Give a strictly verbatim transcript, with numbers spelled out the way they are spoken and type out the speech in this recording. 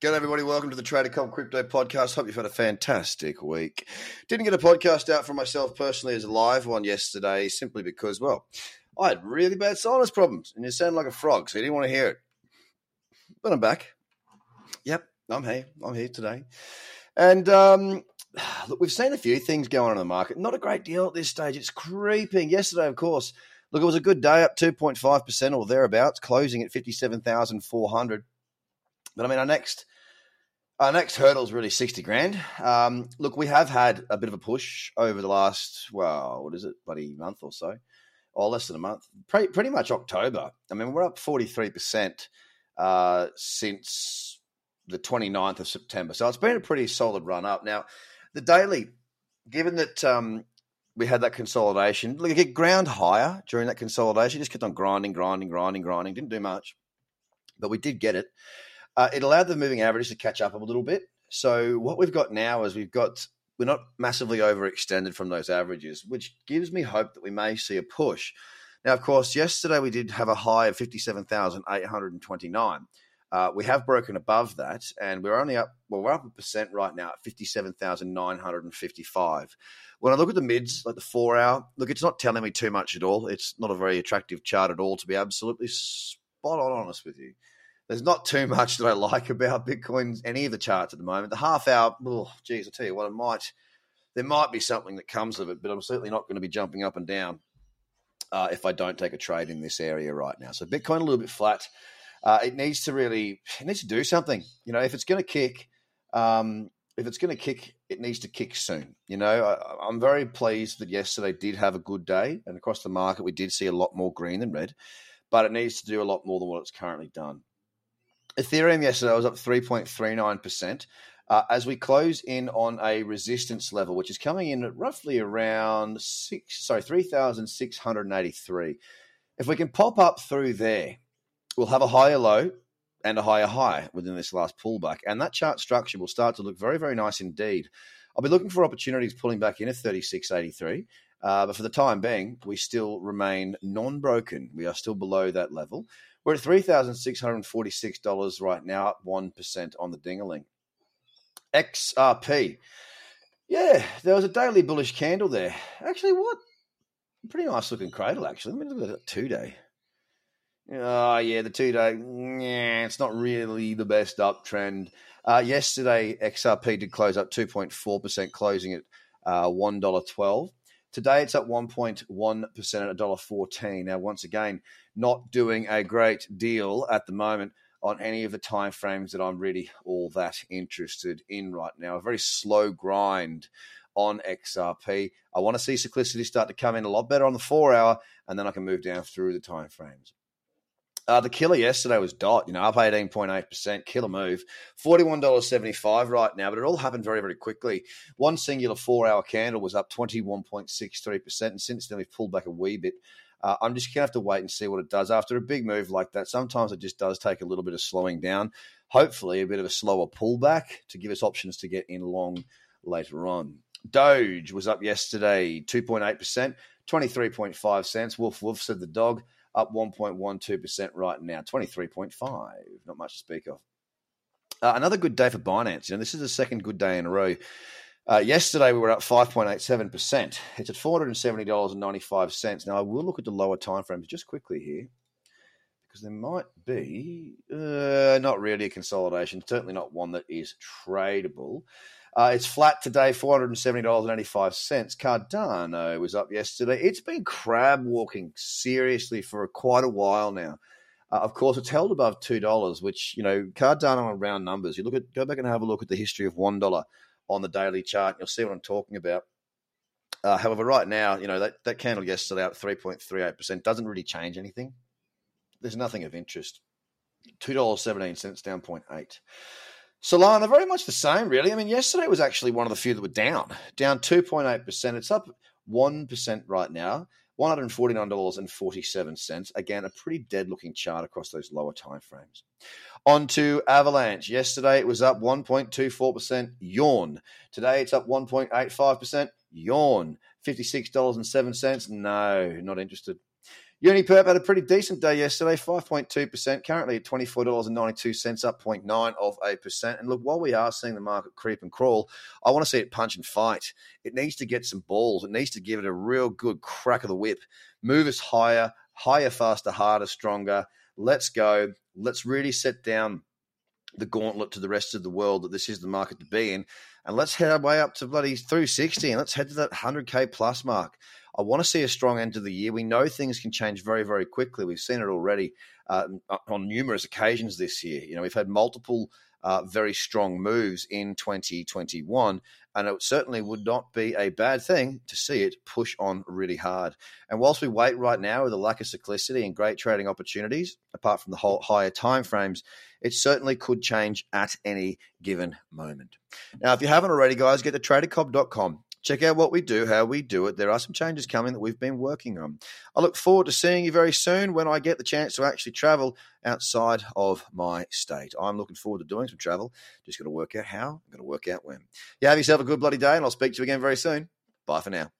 G'day everybody, welcome to the TraderComp Crypto Podcast. Hope you've had a fantastic week. Didn't get a podcast out for myself personally as a live one yesterday simply because, well, I had really bad sinus problems and you sound like a frog, so you didn't want to hear it. But I'm back. Yep, I'm here. I'm here today. And um, look, we've seen a few things going on in the market. Not a great deal at this stage. It's creeping. Yesterday, of course, look, it was a good day, up two point five percent or thereabouts, closing at fifty-seven thousand four hundred. But I mean, our next... Our next hurdle is really sixty grand. Um, look, we have had a bit of a push over the last, well, what is it, bloody month or so, or less than a month, pretty, pretty much October. I mean, we're up forty-three percent uh, since the twenty-ninth of September. So it's been a pretty solid run up. Now, the daily, given that um, we had that consolidation, look, it ground higher during that consolidation, just kept on grinding, grinding, grinding, grinding. Didn't do much, but we did get it. Uh, it allowed the moving averages to catch up a little bit. So what we've got now is we've got, we're not massively overextended from those averages, which gives me hope that we may see a push. Now, of course, yesterday we did have a high of fifty-seven thousand eight hundred twenty-nine. Uh, we have broken above that, and we're only up, well, we're up a percent right now at fifty-seven thousand nine hundred fifty-five. When I look at the mids, like the four hour, look, it's not telling me too much at all. It's not a very attractive chart at all, to be absolutely spot on honest with you. There's not too much that I like about Bitcoin's any of the charts at the moment. The half hour, oh, geez, I tell you what, it might, there might be something that comes of it, but I'm certainly not going to be jumping up and down uh, if I don't take a trade in this area right now. So Bitcoin a little bit flat. Uh, it needs to really, it needs to do something. You know, if it's going to kick, um, if it's going to kick, it needs to kick soon. You know, I, I'm very pleased that yesterday did have a good day, and across the market we did see a lot more green than red, but it needs to do a lot more than what it's currently done. Ethereum yesterday was up three point three nine percent uh, as we close in on a resistance level, which is coming in at roughly around six, sorry, three thousand six hundred eighty-three. If we can pop up through there, we'll have a higher low and a higher high within this last pullback. And that chart structure will start to look very, very nice indeed. I'll be looking for opportunities pulling back in at thirty-six eighty-three. Uh, but for the time being, we still remain non-broken. We are still below that level. We're at three thousand six hundred forty-six dollars right now, up one percent on the ding-a-ling. X R P. Yeah, there was a daily bullish candle there. Actually, what? Pretty nice-looking cradle, actually. Let me look at that two-day. Oh, yeah, the two-day. Yeah, it's not really the best uptrend. Uh, yesterday, X R P did close up two point four percent, closing at uh, one dollar twelve. Today, it's up one point one percent at one dollar fourteen. Now, once again, not doing a great deal at the moment on any of the time frames that I'm really all that interested in right now. A very slow grind on X R P. I want to see cyclicity start to come in a lot better on the four-hour, and then I can move down through the time frames. Uh, the killer yesterday was D O T, you know, up eighteen point eight percent, killer move, forty-one dollars seventy-five right now, but it all happened very, very quickly. One singular four-hour candle was up twenty-one point six three percent, and since then we've pulled back a wee bit. Uh, I'm just going to have to wait and see what it does. After a big move like that, sometimes it just does take a little bit of slowing down, hopefully a bit of a slower pullback to give us options to get in long later on. Doge was up yesterday, two point eight percent, twenty-three point five cents. Woof, woof, said the dog. Up one point one two percent right now, twenty-three point five. Not much to speak of. Uh, another good day for Binance. You know, this is the second good day in a row. Uh, yesterday, we were up five point eight seven percent. It's at four hundred seventy dollars ninety-five. Now, I will look at the lower time frames just quickly here because there might be uh, not really a consolidation, certainly not one that is tradable. Uh, it's flat today, four hundred seventy dollars eighty-five. Cardano was up yesterday. It's been crab walking seriously for quite a while now. Uh, of course, it's held above two dollars, which, you know, Cardano on round numbers. You look at, go back and have a look at the history of one dollar on the daily chart. And you'll see what I'm talking about. Uh, however, right now, you know, that, that candle yesterday up three point three eight percent doesn't really change anything. There's nothing of interest. two dollars seventeen, down zero point eight. Solana, very much the same, really. I mean, yesterday was actually one of the few that were down, down two point eight percent. It's up one percent right now, one hundred forty-nine dollars forty-seven. Again, a pretty dead-looking chart across those lower time frames. On to Avalanche. Yesterday, it was up one point two four percent. Yawn. Today, it's up one point eight five percent. Yawn. fifty-six dollars seven cents. No, not interested. UniPerp had a pretty decent day yesterday, five point two percent, currently at twenty-four dollars and ninety-two cents, up zero point nine of a percent. And look, while we are seeing the market creep and crawl, I want to see it punch and fight. It needs to get some balls. It needs to give it a real good crack of the whip. Move us higher, higher, faster, harder, stronger. Let's go. Let's really set down the gauntlet to the rest of the world that this is the market to be in. And let's head our way up to bloody through sixty and let's head to that one hundred K plus mark. I want to see a strong end to the year. We know things can change very, very quickly. We've seen it already uh, on numerous occasions this year. You know, we've had multiple uh, very strong moves in twenty twenty-one, and it certainly would not be a bad thing to see it push on really hard. And whilst we wait right now with a lack of cyclicity and great trading opportunities, apart from the whole higher timeframes, it certainly could change at any given moment. Now, if you haven't already, guys, get to Trader Cobb dot com. Check out what we do, how we do it. There are some changes coming that we've been working on. I look forward to seeing you very soon when I get the chance to actually travel outside of my state. I'm looking forward to doing some travel. Just got to work out how. I'm going to work out when. You have yourself a good bloody day, and I'll speak to you again very soon. Bye for now.